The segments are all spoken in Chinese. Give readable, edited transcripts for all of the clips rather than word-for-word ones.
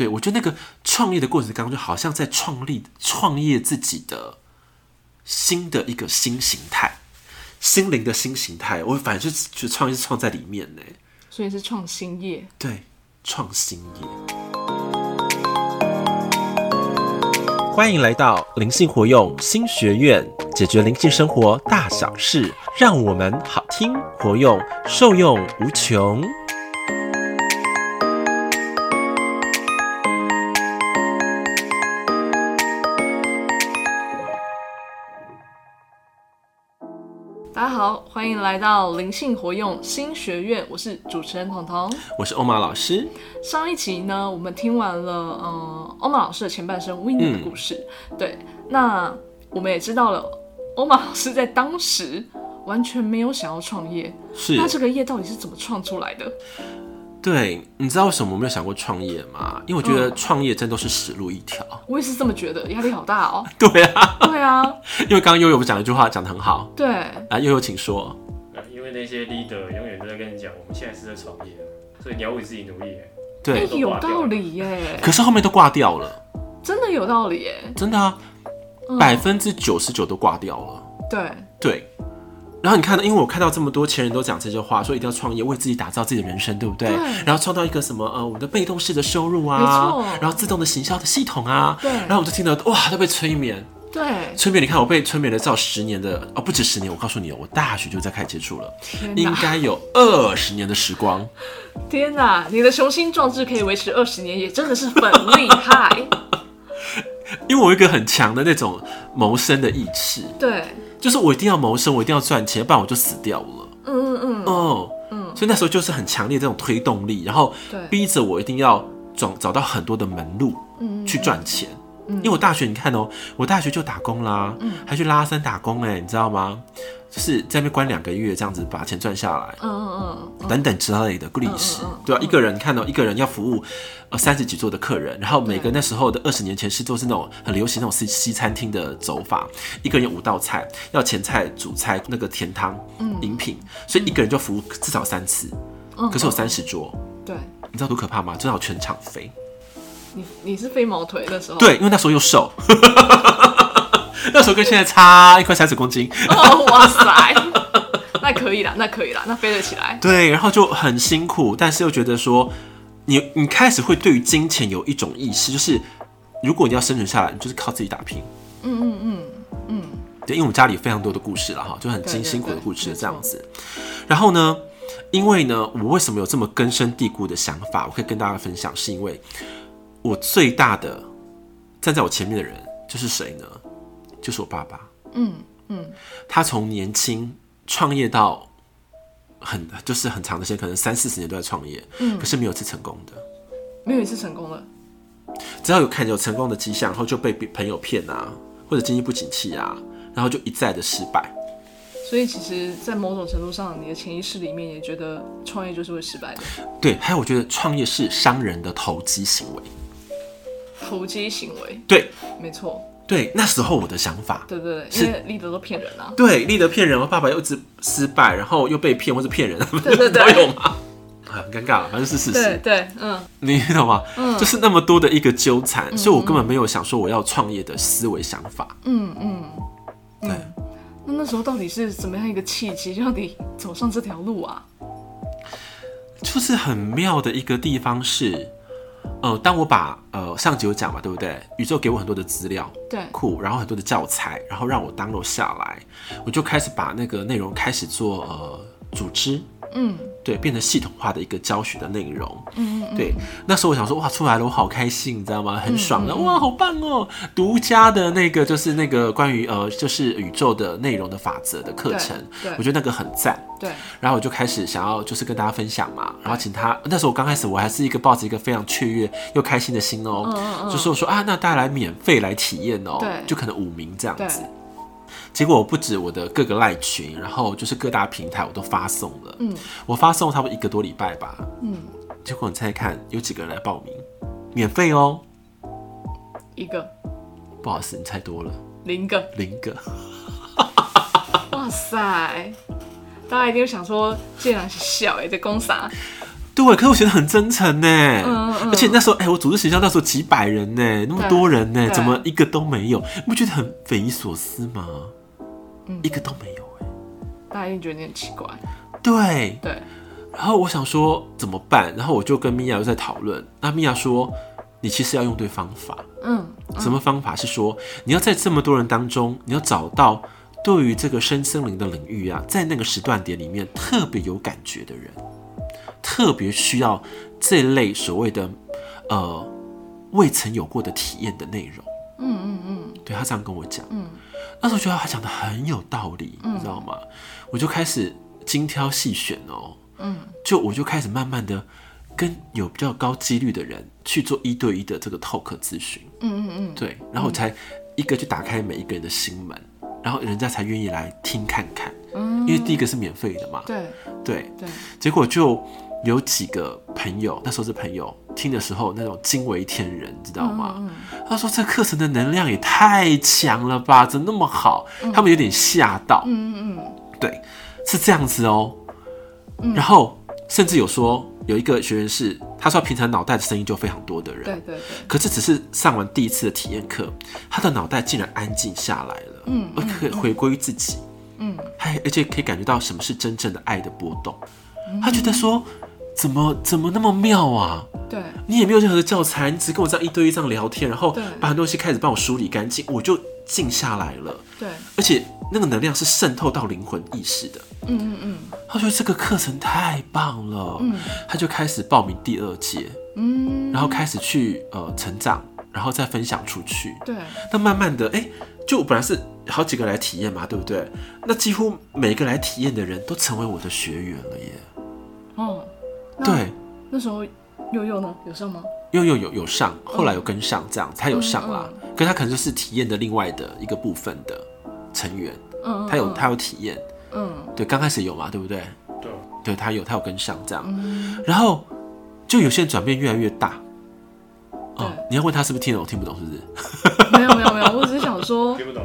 对，我觉得那个创业的过程当中，好像在创业自己的新的一个新形态，心灵的新形态。我反正就创业是创在里面呢，所以是创新业。对，创新业。欢迎来到灵性活用新学院，解决灵性生活大小事，让我们好听活用，受用无穷。大家好，欢迎来到灵性活用新学院，我是主持人彤彤，我是欧玛老师。上一集呢，我们听完了欧玛老师的前半生 Winner 的故事，对，那我们也知道了，欧玛老师在当时完全没有想要创业，是，那这个业到底是怎么创出来的？对，你知道为什么我没有想过创业吗？因为我觉得创业真的都是死路一条。我也是这么觉得，压力好大哦。对啊，对啊，因为刚刚悠悠不讲了一句话，讲得很好。对，来，悠悠请说。因为那些 leader 永远都在跟你讲，我们现在是在创业，所以你要为自己努力。对，有道理耶。可是后面都挂掉了，真的有道理耶，真的啊，99%都挂掉了。对对。然后你看，因为我看到这么多前人都讲这句话，说一定要创业，为自己打造自己的人生，对不对？对，然后创造一个什么我们的被动式的收入啊，没错，然后自动的行销的系统啊，对。然后我就听到哇，都被催眠。对，催眠，你看我被催眠了，至少10年的哦，不止10年。我告诉你，我大学就在开始接触了，应该有20年的时光。天哪，你的雄心壮志可以维持20年，也真的是很厉害。因为我有一个很强的那种谋生的意志，对。就是我一定要谋生，我一定要赚钱，不然我就死掉了。所以那时候就是很强烈的这种推动力，然后逼着我一定要找到很多的门路去赚钱。因为我大学，你看哦，我大学就打工啦，还去拉山打工哎，你知道吗？就是在那边关2个月，这样子把钱赚下来，等等之类的历史，对吧？一个人看到一个人要服务30几桌的客人，然后每个那时候的20年前是都是那种很流行那种西餐厅的走法，一个人有5道菜，要前菜、主菜、那个甜汤、饮品，所以一个人就服务至少3次，可是有30桌，对，你知道多可怕吗？至少全场飞。你是飞毛腿那时候？对，因为那时候又瘦。那时候跟现在差1块30公斤。哦，哇塞，那可以啦，那可以啦，那飞得起来。对，然后就很辛苦，但是又觉得说，你开始会对于金钱有一种意识，就是如果你要生存下来，你就是靠自己打拼。对，因为我们家里有非常多的故事啦，哈，就很辛苦的故事这样子。然后呢，因为呢，我为什么有这么根深蒂固的想法，我可以跟大家分享，是因为我最大的站在我前面的人就是谁呢？就是我爸爸。他从年轻创业到就是很长的时间，可能30-40年都在创业，可是没有一次成功的，没有一次成功的。只要有看有成功的迹象，然后就被朋友骗啊，或者经济不景气啊，然后就一再的失败。所以其实，在某种程度上，你的潜意识里面也觉得创业就是会失败的。对，还有我觉得创业是商人的投机行为。投机行为，对，没错。对，那时候我的想法，对对对，因为立德都骗人啊。对，立德骗人，我爸爸又一直失败，然后又被骗或是骗人，对对对，都有嘛，很尴尬，反正是事实。对对，你懂吗？就是那么多的一个纠缠，所以我根本没有想说我要创业的思维想法。对。那时候到底是怎么样一个契机，让你走上这条路啊？就是很妙的一个地方是。当我把上集有讲嘛，对不对？宇宙给我很多的资料库，然后很多的教材，然后让我 download 下来，我就开始把那个内容开始做组织，对，变成系统化的一个教学的内容，对。那时候我想说，哇，出来了，我好开心，你知道吗？很爽的，哇，好棒哦！独家的那个就是那个关于就是宇宙的内容的法则的课程，我觉得那个很赞。对，然后我就开始想要就是跟大家分享嘛，然后请他。那时候我刚开始我还是抱着一个非常雀跃又开心的心就是我说啊，那大家来免费来体验就可能5名这样子。结果我不止我的各个LINE群，然后就是各大平台我都发送了，我发送差不多1个多礼拜吧，结果你猜看有几个人来报名，免费哦？1个？不好意思，你猜多了，0个。哇塞，大家一定想说，竟然是小在攻啥？对，可是我觉得很真诚呢、而且那时候，我组织学校那时候几百人呢、那么多人呢、怎么一个都没有？你不觉得很匪夷所思吗？一个都没有哎、大家一定觉得你很奇怪。对对。然后我想说怎么办？然后我就跟 Mia 又在讨论。那 Mia 说，你其实要用对方法。什么方法？是说你要在这么多人当中，你要找到对于这个身心灵的领域啊，在那个时段点里面特别有感觉的人。特别需要这类所谓的未曾有过的体验的内容，对，他这样跟我讲，那时候觉得他讲的很有道理，你知道吗？我就开始精挑细选哦，我就开始慢慢的跟有比较高几率的人去做一对一的这个 talk 咨询，对，然后我才一个去打开每一个人的心门，然后人家才愿意来听看看，因为第一个是免费的嘛，对，结果就。有几个朋友，那时候是朋友，听的时候那种惊为天人，知道吗？他说这课程的能量也太强了吧，怎么那么好？他们有点吓到，对，是这样子哦。然后甚至有说有一个学员是，他说他平常脑袋的声音就非常多的人，对，可是只是上完第一次的体验课，他的脑袋竟然安静下来了，可以回归自己，而且可以感觉到什么是真正的爱的波动，他觉得说。怎么那么妙啊？对，你也没有任何的教材，你只跟我这样一对一这样聊天，然后把很多东西开始帮我梳理干净，我就静下来了。对，而且那个能量是渗透到灵魂意识的。他觉得这个课程太棒了，他就开始报名第二届，然后开始去成长，然后再分享出去。对，那慢慢的，就本来是好几个来体验嘛，对不对？那几乎每个来体验的人都成为我的学员了耶。对，那时候佑呢有上吗？佑有上，后来有跟上这样，他有上啦。可是他可能就是体验的另外的一个部分的成员，他有体验，对，刚开始有嘛，对不对？对，他有跟上这样，然后就有些人转变越来越大。你要问他是不是听懂，听不懂是不是？没有，我只是想说听不懂。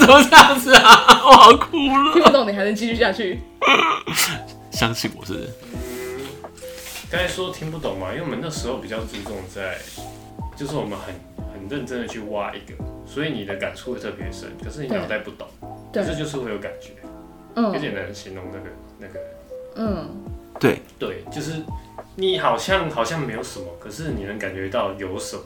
怎么这样子啊？我好哭了。听不懂你还能继续下去？相信我是不是？刚才说听不懂嘛，因为我们那时候比较注重在，就是我们很认真的去挖一个，所以你的感触会特别深。可是你脑袋不懂，可是就是会有感觉，有点难形容那个，对，就是你好像没有什么，可是你能感觉到有什么，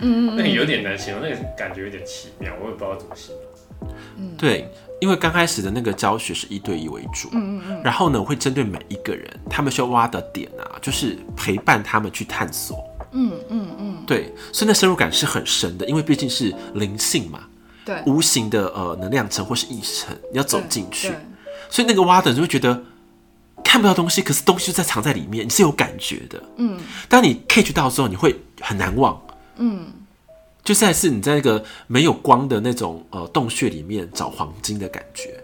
那个有点难形容，那个感觉有点奇妙，我也不知道怎么形容。对。因为刚开始的那个教学是一对一为主，然后呢，我会针对每一个人，他们需要挖的点啊，就是陪伴他们去探索，对，所以那深入感是很深的，因为毕竟是灵性嘛，对，无形的能量层或是意识层，你要走进去，所以那个挖的人就会觉得看不到东西，可是东西就在藏在里面，你是有感觉的，当你 catch 到之后，你会很难忘，就像是你在那个没有光的那种洞穴里面找黄金的感觉。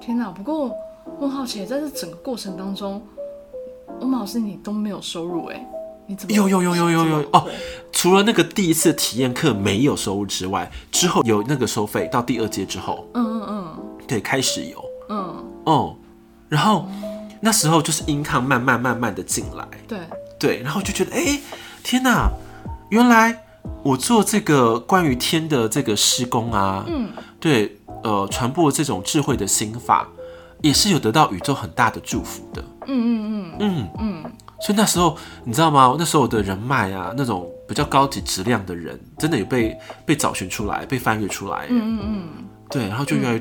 天哪！不过我好奇，在这整个过程当中，我们老师你都没有收入你怎么？有哦！除了那个第一次体验课没有收入之外，之后有那个收费到第二届之后，对，开始有，然后那时候就是 income 慢慢的进来，对，然后就觉得天哪！原来我做这个关于天的这个施工啊，对，传播这种智慧的心法，也是有得到宇宙很大的祝福的。所以那时候你知道吗？那时候我的人脉啊，那种比较高级质量的人，真的有被找寻出来，被翻阅出来。对，然后就越来越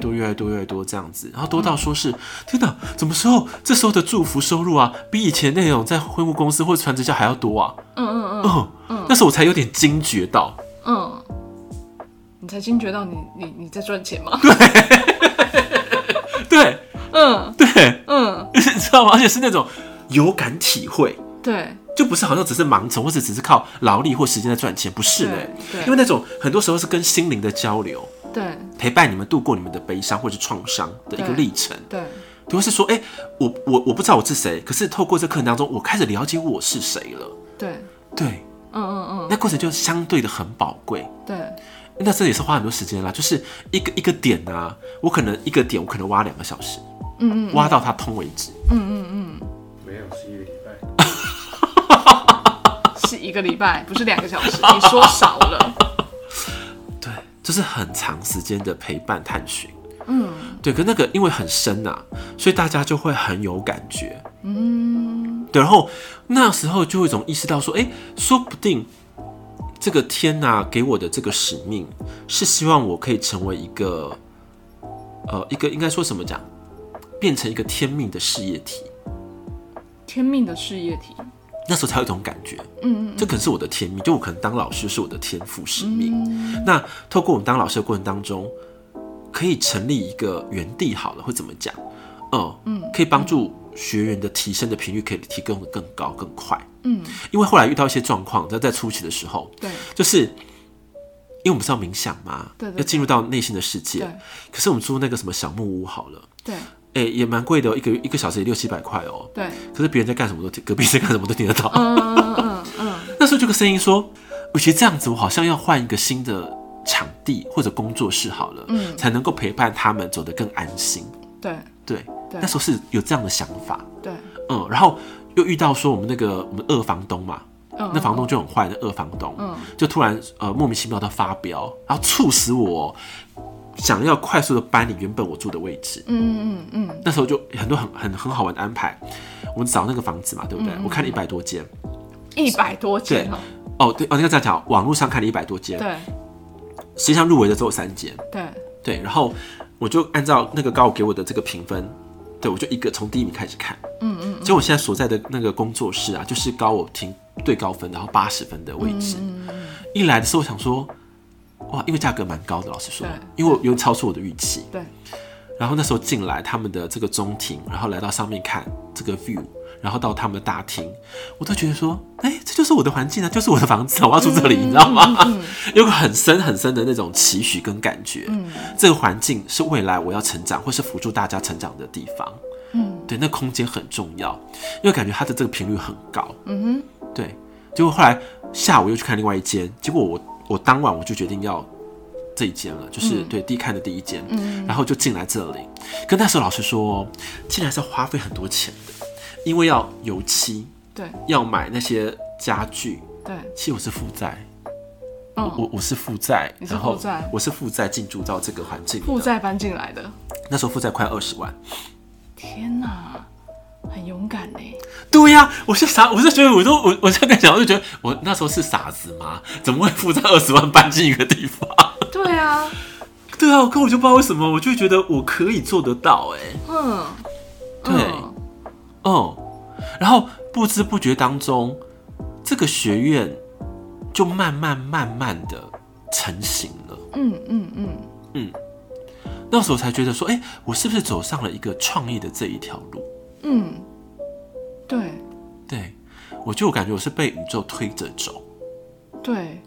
多这样子，然后多到说是天哪，怎么时候这时候的祝福收入啊，比以前那种在婚顾公司或者传直销还要多啊？那时候我才有点惊觉到，你才惊觉到你在赚钱吗？对，对，你知道吗？而且是那种有感体会，对。就不是好像只是盲从，或者只是靠劳力或时间在赚钱，不是的，因为那种很多时候是跟心灵的交流，对，陪伴你们度过你们的悲伤或是创伤的一个历程，对，或是说，我不知道我是谁，可是透过这课程当中，我开始了解我是谁了，对，那过程就相对的很宝贵，对，那这也是花很多时间啦，就是一个点啊，我可能挖2个小时，嗯嗯，挖到他通为止。嗯嗯嗯，没有是一个礼拜，是一个礼拜，不是2个小时。你说少了。对，就是很长时间的陪伴探寻。嗯，对，跟那个因为很深啊，所以大家就会很有感觉。嗯，对，然后那时候就有一种意识到说，哎，说不定这个天啊给我的这个使命，是希望我可以成为一个，应该说什么讲，变成一个天命的事业体。天命的事业体，那时候才有一种感觉。嗯， 嗯，这可能是我的天命，就我可能当老师是我的天赋使命。嗯，那透过我们当老师的过程当中。可以成立一个园地好了，会怎么讲？可以帮助学员的提升的频率可以提供的更高更快。嗯，因为后来遇到一些状况，在初期的时候，对，就是因为我们是要冥想嘛，对，要进入到内心的世界。可是我们住那个什么小木屋好了，对，欸，也蛮贵的，哦，一个小时也600-700块哦。对，可是别人在干什么都隔壁在干什么都听得到。那时候就有个声音说，我觉得这样子，我好像要换一个新的。场地或者工作室好了，才能够陪伴他们走得更安心。对，那时候是有这样的想法。对，然后又遇到说我们二房东嘛，那房东就很坏的二房东，就突然莫名其妙的发飙，然后促使我想要快速的搬离原本我住的位置。那时候就很多很好玩的安排，我们找那个房子嘛，对不对？我看了100多间，100多间。对，应该这样讲，网络上看了100多间。对。实际上入围的只有3间，对，然后我就按照那个高给我的这个评分，对，我就一个从第1名开始看，结果我现在所在的那个工作室啊，就是高我评最高分，然后80分的位置。一来的时候我想说，哇，因为价格蛮高的，老实说，因为我又超出我的预期。对，然后那时候进来他们的这个中庭，然后来到上面看这个 view。然后到他们的大厅，我都觉得说，哎，这就是我的环境啊，就是我的房子，我要住这里，你知道吗？有个很深很深的那种期许跟感觉，这个环境是未来我要成长或是辅助大家成长的地方。对，那空间很重要，因为感觉它的这个频率很高。对。结果后来下午又去看另外一间，结果我当晚我就决定要这一间了，就是对看的第一间，然后就进来这里。跟那时候老师说，进来是要花费很多钱的。因为要油漆，对，要买那些家具，对。其实我是负债，我是负债，然后我是负债进驻到这个环境，负债搬进来的。那时候负债快20万，天哪，很勇敢嘞。对呀，我现在跟你讲，我就觉得我那时候是傻子吗？怎么会负债20万搬进一个地方？对啊，可我就不知道为什么，我就觉得我可以做得到，对。然后不知不觉当中，这个学院就慢慢的成型了。那时候才觉得说，哎，我是不是走上了一个创业的这一条路？对，我感觉我是被宇宙推着走。对，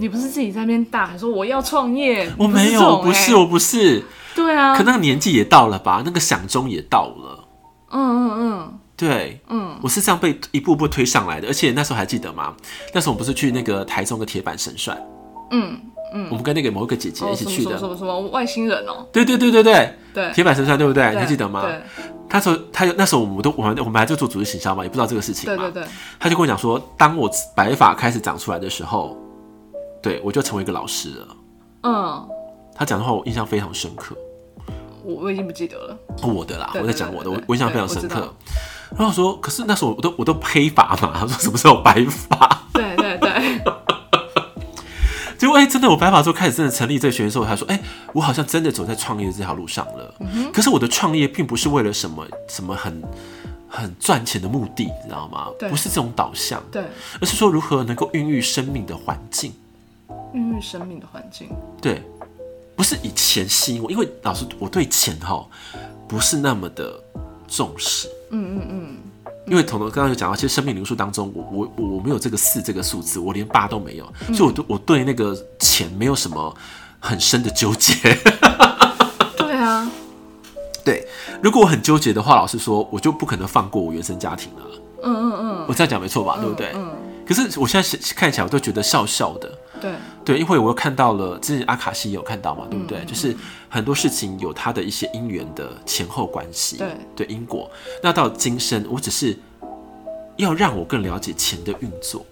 你不是自己在那边大喊说我要创业？我没有，我不是。对啊，可那个年纪也到了吧，那个响钟也到了。对，我是这样被一步步推上来的，而且那时候还记得吗？那时候我们不是去那个台中的铁板神帅，我们跟那个某一个姐姐一起去的，什么外星人哦，对，铁板神帅对不对？你还记得吗？那时候我们还在做组织行销嘛，也不知道这个事情嘛，对，他就跟我讲说，当我白发开始长出来的时候，对我就成为一个老师了。他讲的话我印象非常深刻。我已经不记得了，我的啦，我在讲我的，我印象非常深刻。然后我说，可是那时候我都黑发嘛，他说什么时候白发？对。结果真的我白发之后开始真的成立这个学院的时候，他说，我好像真的走在创业这条路上了。可是我的创业并不是为了什么很赚钱的目的，你知道吗？不是这种导向，对，而是说如何能够孕育生命的环境，对。不是以钱吸引我，因为老师我对钱不是那么的重视。因为彤彤刚刚有讲到，其实生命灵数当中，我没有这个4这个数字，我连8都没有，所以我对那个钱没有什么很深的纠结。对，如果我很纠结的话，老师说我就不可能放过我原生家庭了。我这样讲没错吧？对不对？可是我现在看起来我都觉得笑笑的。对。对，因为我看到了之前阿卡西也有看到嘛，对不对？就是很多事情有它的一些因缘的前后关系，对因果。那到今生，我只是要让我更了解钱的运作，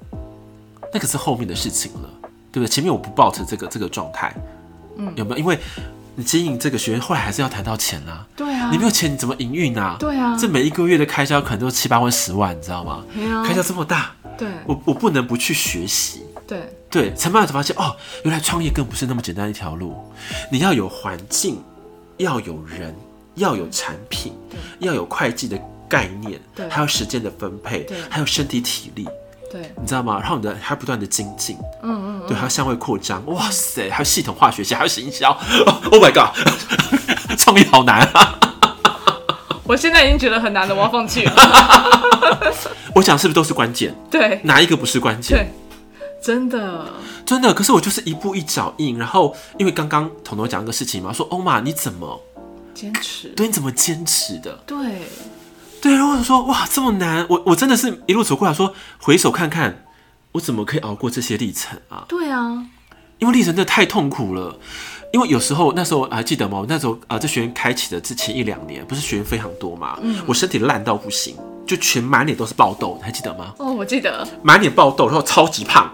那个是后面的事情了，对不对？前面我不抱着这个状态，有没有？因为你经营这个学院，后来还是要谈到钱啊。对啊，你没有钱你怎么营运啊？对啊，这每一个月的开销可能都7、8万、10万，你知道吗？啊、开销这么大，对，我不能不去学习。对，才慢慢发现哦，原来创业更不是那么简单一条路。你要有环境，要有人，要有产品，要有会计的概念，还有时间的分配，还有身体体力。对，你知道吗？然后你的还不断的精进，对，还要向外扩张，哇塞，还有系统化学习，还有行销 ，Oh my god， 创业好难啊！我现在已经觉得很难了，我要放弃了。我想是不是都是关键？对，哪一个不是关键？对，真的。可是我就是一步一脚印，然后因为刚刚彤彤讲一个事情嘛，说欧玛你怎么坚持？对，你怎么坚持的？对，然后我说哇这么难，我真的是一路走过来说，回首看看我怎么可以熬过这些历程啊？对啊，因为历程真的太痛苦了。因为有时候那时候还记得吗？我那时候这学院开启的之前1、2年，不是学员非常多嘛，我身体烂到不行，就全满脸都是爆痘，还记得吗？哦，我记得，满脸爆痘，然后超级胖，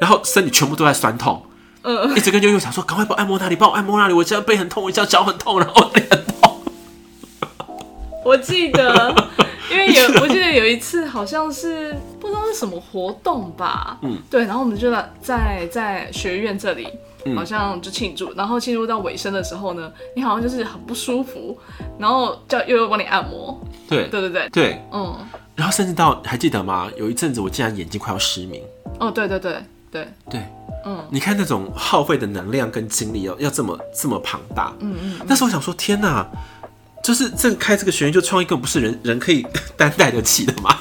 然后身体全部都在酸痛，一直跟悠悠想说，赶快帮我按摩哪里，我现在背很痛，我现在脚很痛，然后脸很痛。我记得，因为我记得有一次好像是不知道是什么活动吧，对，然后我们就在学院这里，好像就庆祝，然后庆祝到尾声的时候呢，你好像就是很不舒服，然后叫悠悠帮你按摩，对，然后甚至到还记得吗？有一阵子我竟然眼睛快要失明，哦，对。你看那种耗费的能量跟精力要这么庞大，但是我想说，天哪！就是开这个学院就创业，根本不是人可以担待得起的嘛。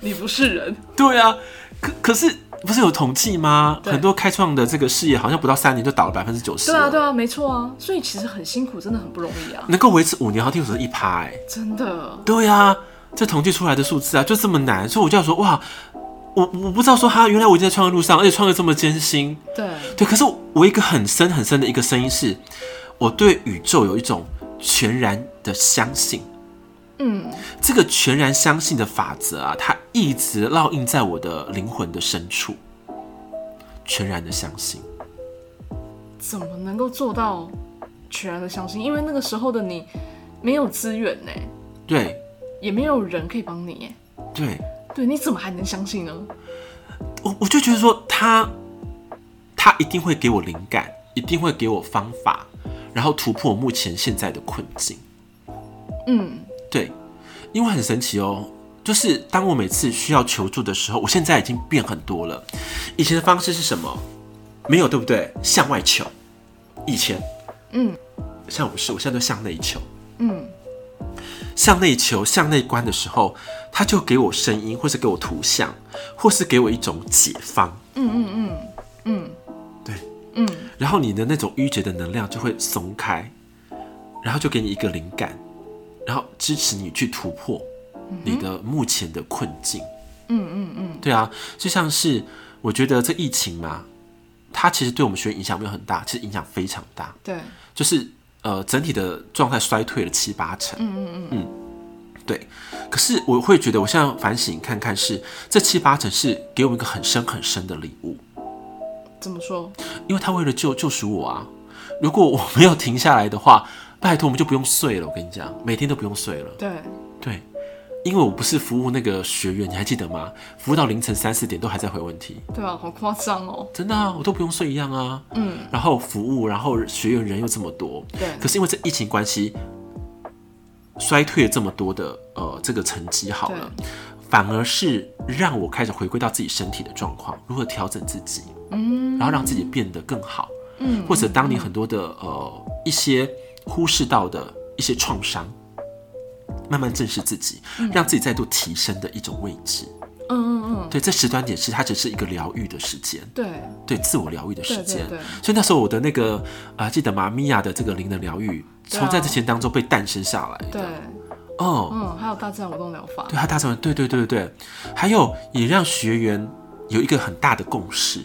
你不是人。对啊，可是不是有统计吗？很多开创的这个事业好像不到3年就倒了90%。对啊，没错啊。所以其实很辛苦，真的很不容易啊。能够维持5年，好像听说是1%，真的。对啊，这统计出来的数字啊，就这么难，所以我就要说哇。我不知道说他原来我已经在创业路上，而且创业这么艰辛。对，可是我一个很深的一个声音是，我对宇宙有一种全然的相信。这个全然相信的法则啊，它一直烙印在我的灵魂的深处。全然的相信，怎么能够做到全然的相信？因为那个时候的你没有资源呢，对，也没有人可以帮你，对，你怎么还能相信呢？我就觉得说他一定会给我灵感，一定会给我方法，然后突破我目前现在的困境。对，因为很神奇哦，就是当我每次需要求助的时候，我现在已经变很多了。以前的方式是什么？没有，对不对？向外求。以前，像我现在都向内求，向内求，向内观的时候，他就给我声音，或是给我图像，或是给我一种解放。对，然后你的那种淤结的能量就会松开，然后就给你一个灵感，然后支持你去突破你的目前的困境。对啊，就像是我觉得这疫情嘛，它其实对我们学院影响没有很大，其实影响非常大。对，就是。整体的状态衰退了7、8成，对。可是我会觉得，我现在反省看看是这7、8成是给我一个很深的礼物。怎么说？因为他为了救赎我啊！如果我没有停下来的话，拜托我们就不用睡了。我跟你讲，每天都不用睡了。对，因为我不是服务那个学员，你还记得吗？服务到凌晨3、4点都还在回问题。对啊，好夸张哦！真的啊，我都不用睡一样啊。然后服务，然后学员人又这么多。对。可是因为这疫情关系，衰退了这么多的这个成绩好了，反而是让我开始回归到自己身体的状况，如何调整自己，然后让自己变得更好，或者当你很多的一些忽视到的一些创伤。慢慢正视自己，让自己再度提升的一种位置。对，这10端点是它只是一个疗愈的时间，对，自我疗愈的时间。所以那时候我的那个记得吗？ Mia 的这个灵能疗愈，从在之前当中被诞生下来的。还有大自然活动疗法，对，还有大自然，对，还有也让学员有一个很大的共识，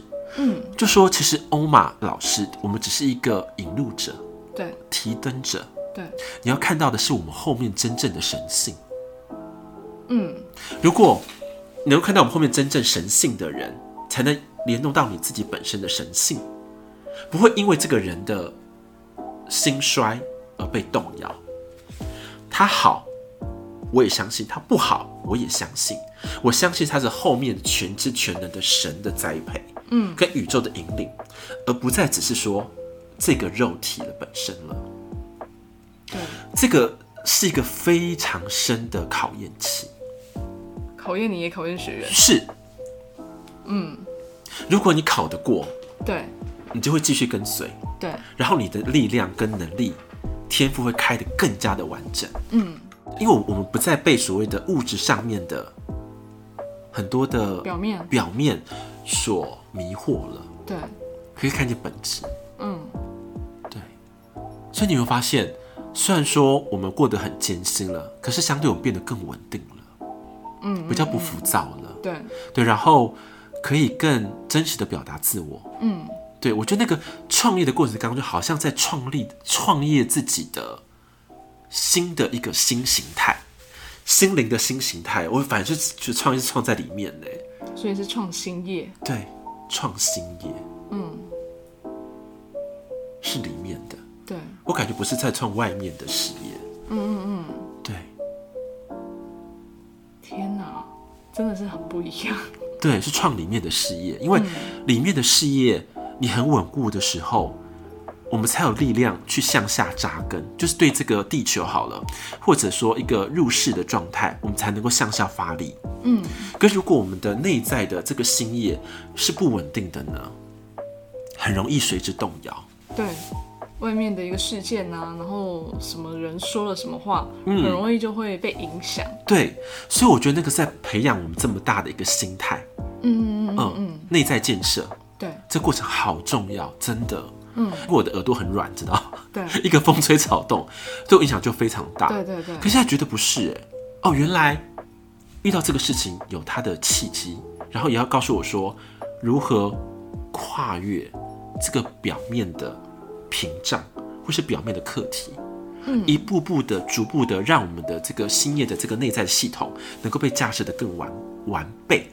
就说其实欧玛老师，我们只是一个引路者，对，提灯者，对，你要看到的是我们后面真正的神性。如果你能看到我们后面真正神性的人，才能联动到你自己本身的神性，不会因为这个人的兴衰而被动摇。他好，我也相信；他不好，我也相信。我相信他是后面全知全能的神的栽培，跟宇宙的引领，而不再只是说这个肉体的本身了。这个是一个非常深的考验期，考验你也考验学员。是，如果你考得过，对，你就会继续跟随，对，然后你的力量跟能力、天赋会开得更加的完整。因为我们不再被所谓的物质上面的很多的表面所迷惑了，对，可以看见本质。对，所以你会发现，虽然说我们过得很艰辛了，可是相对我们变得更稳定了，比较不浮躁了，对，然后可以更真实的表达自我，对，我觉得那个创业的过程当中，好像在创业自己的新的一个新形态，心灵的新形态。我反正就创业是创在里面呢，所以是创新业，对，创新业，是里面的，对，我感觉不是在创外面的事业，对，天哪，真的是很不一样，对，是创里面的事业，因为里面的事业你很稳固的时候。我们才有力量去向下扎根，就是对这个地球好了，或者说一个入世的状态，我们才能够向下发力。可是如果我们的内在的这个心业是不稳定的呢，很容易随之动摇。对，外面的一个事件啊，然后什么人说了什么话，很容易就会被影响。对，所以我觉得那个在培养我们这么大的一个心态，内在建设，对，这过程好重要，真的。因为我的耳朵很软，知道吗？对，一个风吹草动，对我影响就非常大。对。可现在觉得不是耶，哦，原来遇到这个事情有它的契机，然后也要告诉我说如何跨越这个表面的屏障或是表面的课题，一步步的、逐步的，让我们的这个心业的这个内在系统能够被架设得更完备。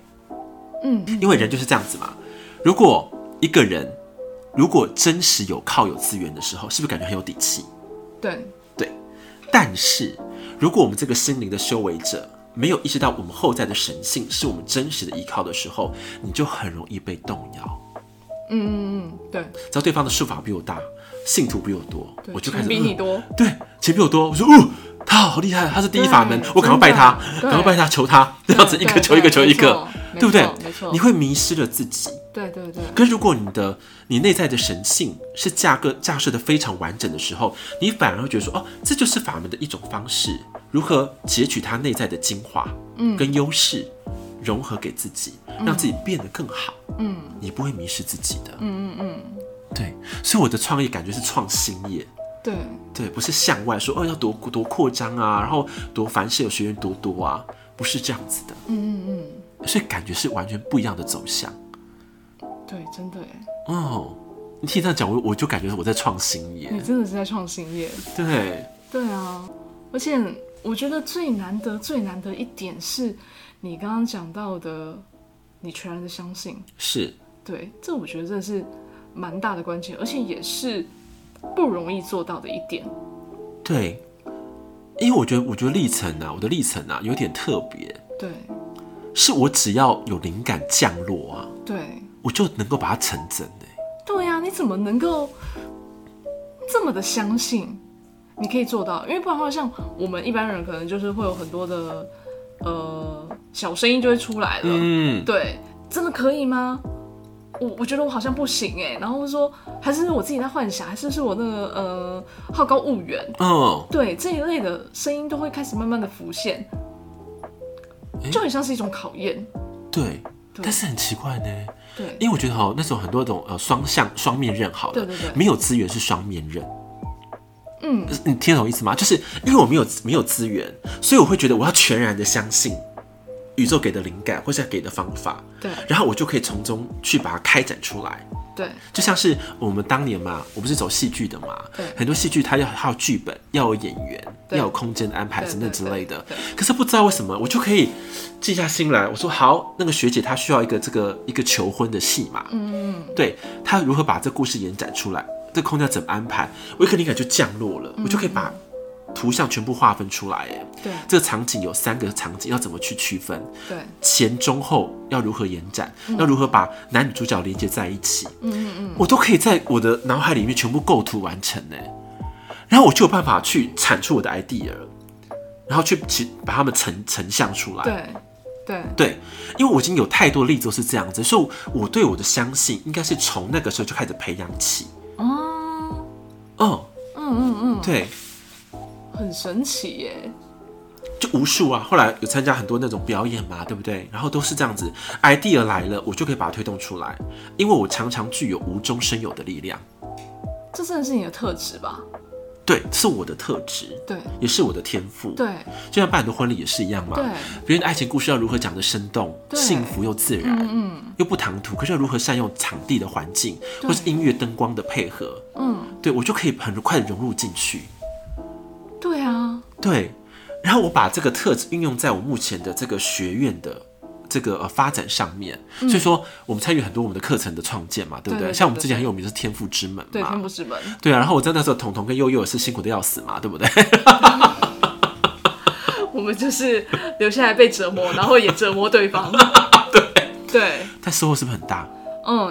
因为人就是这样子嘛。如果一个人。如果真实有靠有资源的时候，是不是感觉很有底气？对。但是，如果我们这个心灵的修为者没有意识到我们后在的神性是我们真实的依靠的时候，你就很容易被动摇。对。只要对方的术法比我大，信徒比我多，我就开始比你多。对，钱比我多，我说哦，他好厉害，他是第一法门，我赶快拜他，求他，这样子一个求一个求一个。对不对？没错，你会迷失了自己。对。可是如果你内在的神性是架设的非常完整的时候，你反而会觉得说，哦，这就是法门的一种方式，如何截取它内在的精华，跟优势融合给自己，让自己变得更好。你不会迷失自己的。对，所以我的创业感觉是创新业。对，不是向外说，哦，要多扩张啊，然后多凡事有学员多啊，不是这样子的。所以感觉是完全不一样的走向，对，真的耶。你听这样讲，我就感觉我在创新业。你真的是在创新业，对啊。而且我觉得最难得一点是你刚刚讲到的，你全然的相信，是对，这我觉得真的是蛮大的关键，而且也是不容易做到的一点。对，因为我觉得我的历程啊有点特别，对。是我只要有灵感降落啊，对，我就能够把它成真的。对啊，你怎么能够这么的相信你可以做到？因为不然的话，像我们一般人可能就是会有很多的小声音就会出来了，对，真的可以吗？我觉得我好像不行耶，然后说还是我自己在幻想，还是我那个好高骛远，对，这一类的声音都会开始慢慢的浮现。就很像是一种考验，对，但是很奇怪呢，对，因为我觉得哈，那种很多种双面刃好了，对，没有资源是双面刃，你听得懂意思吗？就是因为我没有资源，所以我会觉得我要全然的相信宇宙给的灵感或是给的方法，对，然后我就可以从中去把它开展出来。对，就像是我们当年嘛，我们是走戏剧的嘛，很多戏剧它要有剧本，要有演员，要有空间的安排等等之类的。可是不知道为什么，我就可以静下心来，我说好，那个学姐她需要一个这个一个求婚的戏嘛，嗯，对，她如何把这故事延展出来，这空间怎么安排，我一个灵感就降落了，我就可以把图像全部划分出来。对，这个场景有3个场景，要怎么去区分？对，前中后要如何延展，要如何把男女主角连接在一起？我都可以在我的脑海里面全部构图完成呢。然后我就有办法去产出我的 idea， 然后去把它们成像出来。对。对，因为我已经有太多例子都是这样子，所以我对我的相信应该是从那个时候就开始培养起。对。很神奇耶，就无数啊！后来有参加很多那种表演嘛，对不对？然后都是这样子 ，idea 来了，我就可以把它推动出来，因为我常常具有无中生有的力量。这真的是你的特质吧？对，是我的特质，对，也是我的天赋，对。就像办很多婚礼也是一样嘛，对，别人的爱情故事要如何讲得生动、幸福又自然，又不唐突，可是要如何善用场地的环境，或是音乐灯光的配合，对，我就可以很快的融入进去。对啊，对，然后我把这个特质运用在我目前的这个学院的这个发展上面，所以说我们参与很多我们的课程的创建嘛，对不对？像我们之前很有名的是天赋之门嘛，对，天赋之门，对啊。然后我在那时候，彤彤跟佑佑也是辛苦的要死嘛，对不对？我们就是留下来被折磨，然后也折磨对方。对，但收获是不是很大？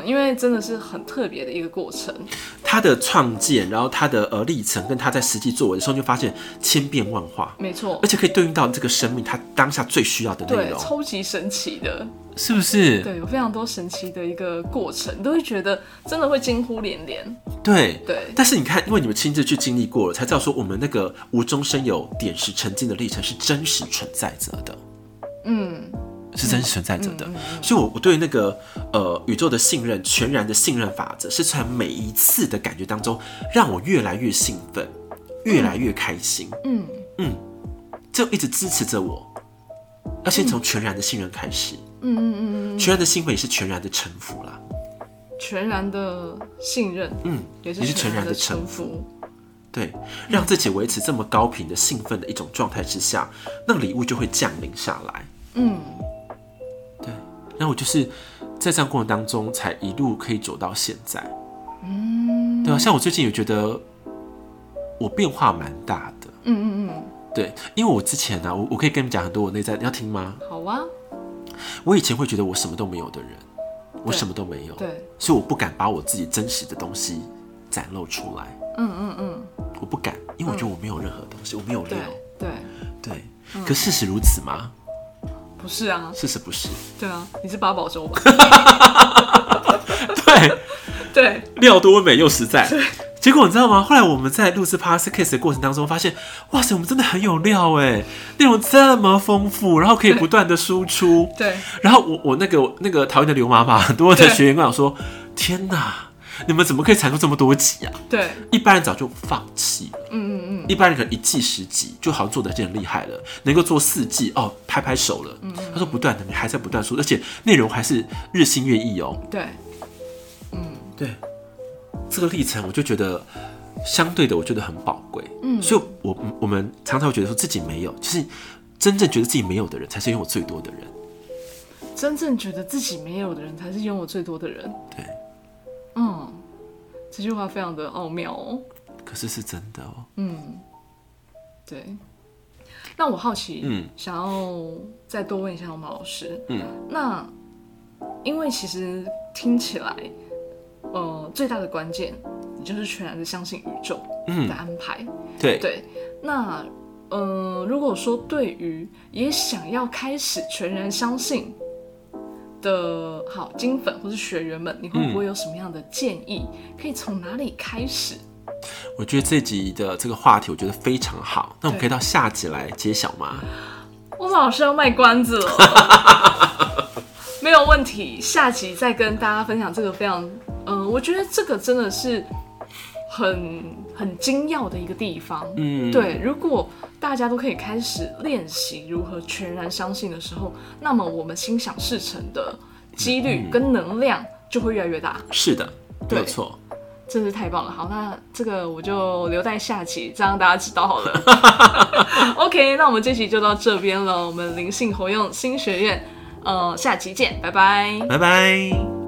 因为真的是很特别的一个过程，他的创建，然后他的历程，跟他在实际作为的时候，你就发现千变万化，没错，而且可以对应到这个生命他当下最需要的内容，对，超级神奇的，是不是？对，有非常多神奇的一个过程，你都会觉得真的会惊呼连连。对。但是你看，因为你们亲自去经历过了，才知道说我们那个无中生有、点石成金的历程是真实存在着的。是真实存在着的，所以我对那个宇宙的信任，全然的信任法则，是从每一次的感觉当中，让我越来越兴奋，越来越开心。这一直支持着我，要先从全然的信任开始。全然的兴奋也是全然的臣服啦，全然的信任，也是全然的臣服。对，让自己维持这么高频的兴奋的一种状态之下，那礼物就会降临下来。对，那我就是在这样过程当中，才一路可以走到现在。对啊，像我最近也觉得我变化蛮大的。对，因为我之前啊，我可以跟你们讲很多我内在，你要听吗？好啊。我以前会觉得我什么都没有的人，我什么都没有，对，所以我不敢把我自己真实的东西展露出来。我不敢，因为我觉得我没有任何东西，我没有料。对。可事实如此吗？不是啊，事实不是。对啊，你是八宝粥吧？对，料多美又实在。结果你知道吗？后来我们在录制 Pass Case 的过程当中，发现，哇塞，我们真的很有料哎，内容这么丰富，然后可以不断的输出。对。然后我那个讨厌的刘妈妈，很多的学员跟我说：“天哪！”你们怎么可以产出这么多集啊？对，一般人早就放弃了。一般人可能1季10集，就好像做得很厉害了，能够做4季哦，拍拍手了。他说不断的，你还在不断说，而且内容还是日新月异哦。对，对，这个历程我就觉得相对的，我觉得很宝贵。所以我们常常会觉得说自己没有，其实真正觉得自己没有的人，才是拥有最多的人。真正觉得自己没有的人，才是拥有最多的人。对。这句话非常的奥妙哦，可是是真的哦。对。那我好奇，想要再多问一下我们老师，那因为其实听起来，最大的关键，你就是全然的相信宇宙的安排。对。那如果说对于也想要开始全然相信的好金粉或是学员们，你会不会有什么样的建议？可以从哪里开始？我觉得这集的这个话题，我觉得非常好。那我们可以到下集来揭晓吗？我们老师要卖关子了，没有问题，下集再跟大家分享这个非常，我觉得这个真的是很精要的一个地方。对，如果大家都可以开始练习如何全然相信的时候，那么我们心想事成的几率跟能量就会越来越大。是的，没有错，真是太棒了。好，那这个我就留在下集，这样大家知道好了。OK， 那我们这集就到这边了。我们灵性活用新学院，下集见，拜拜，拜拜。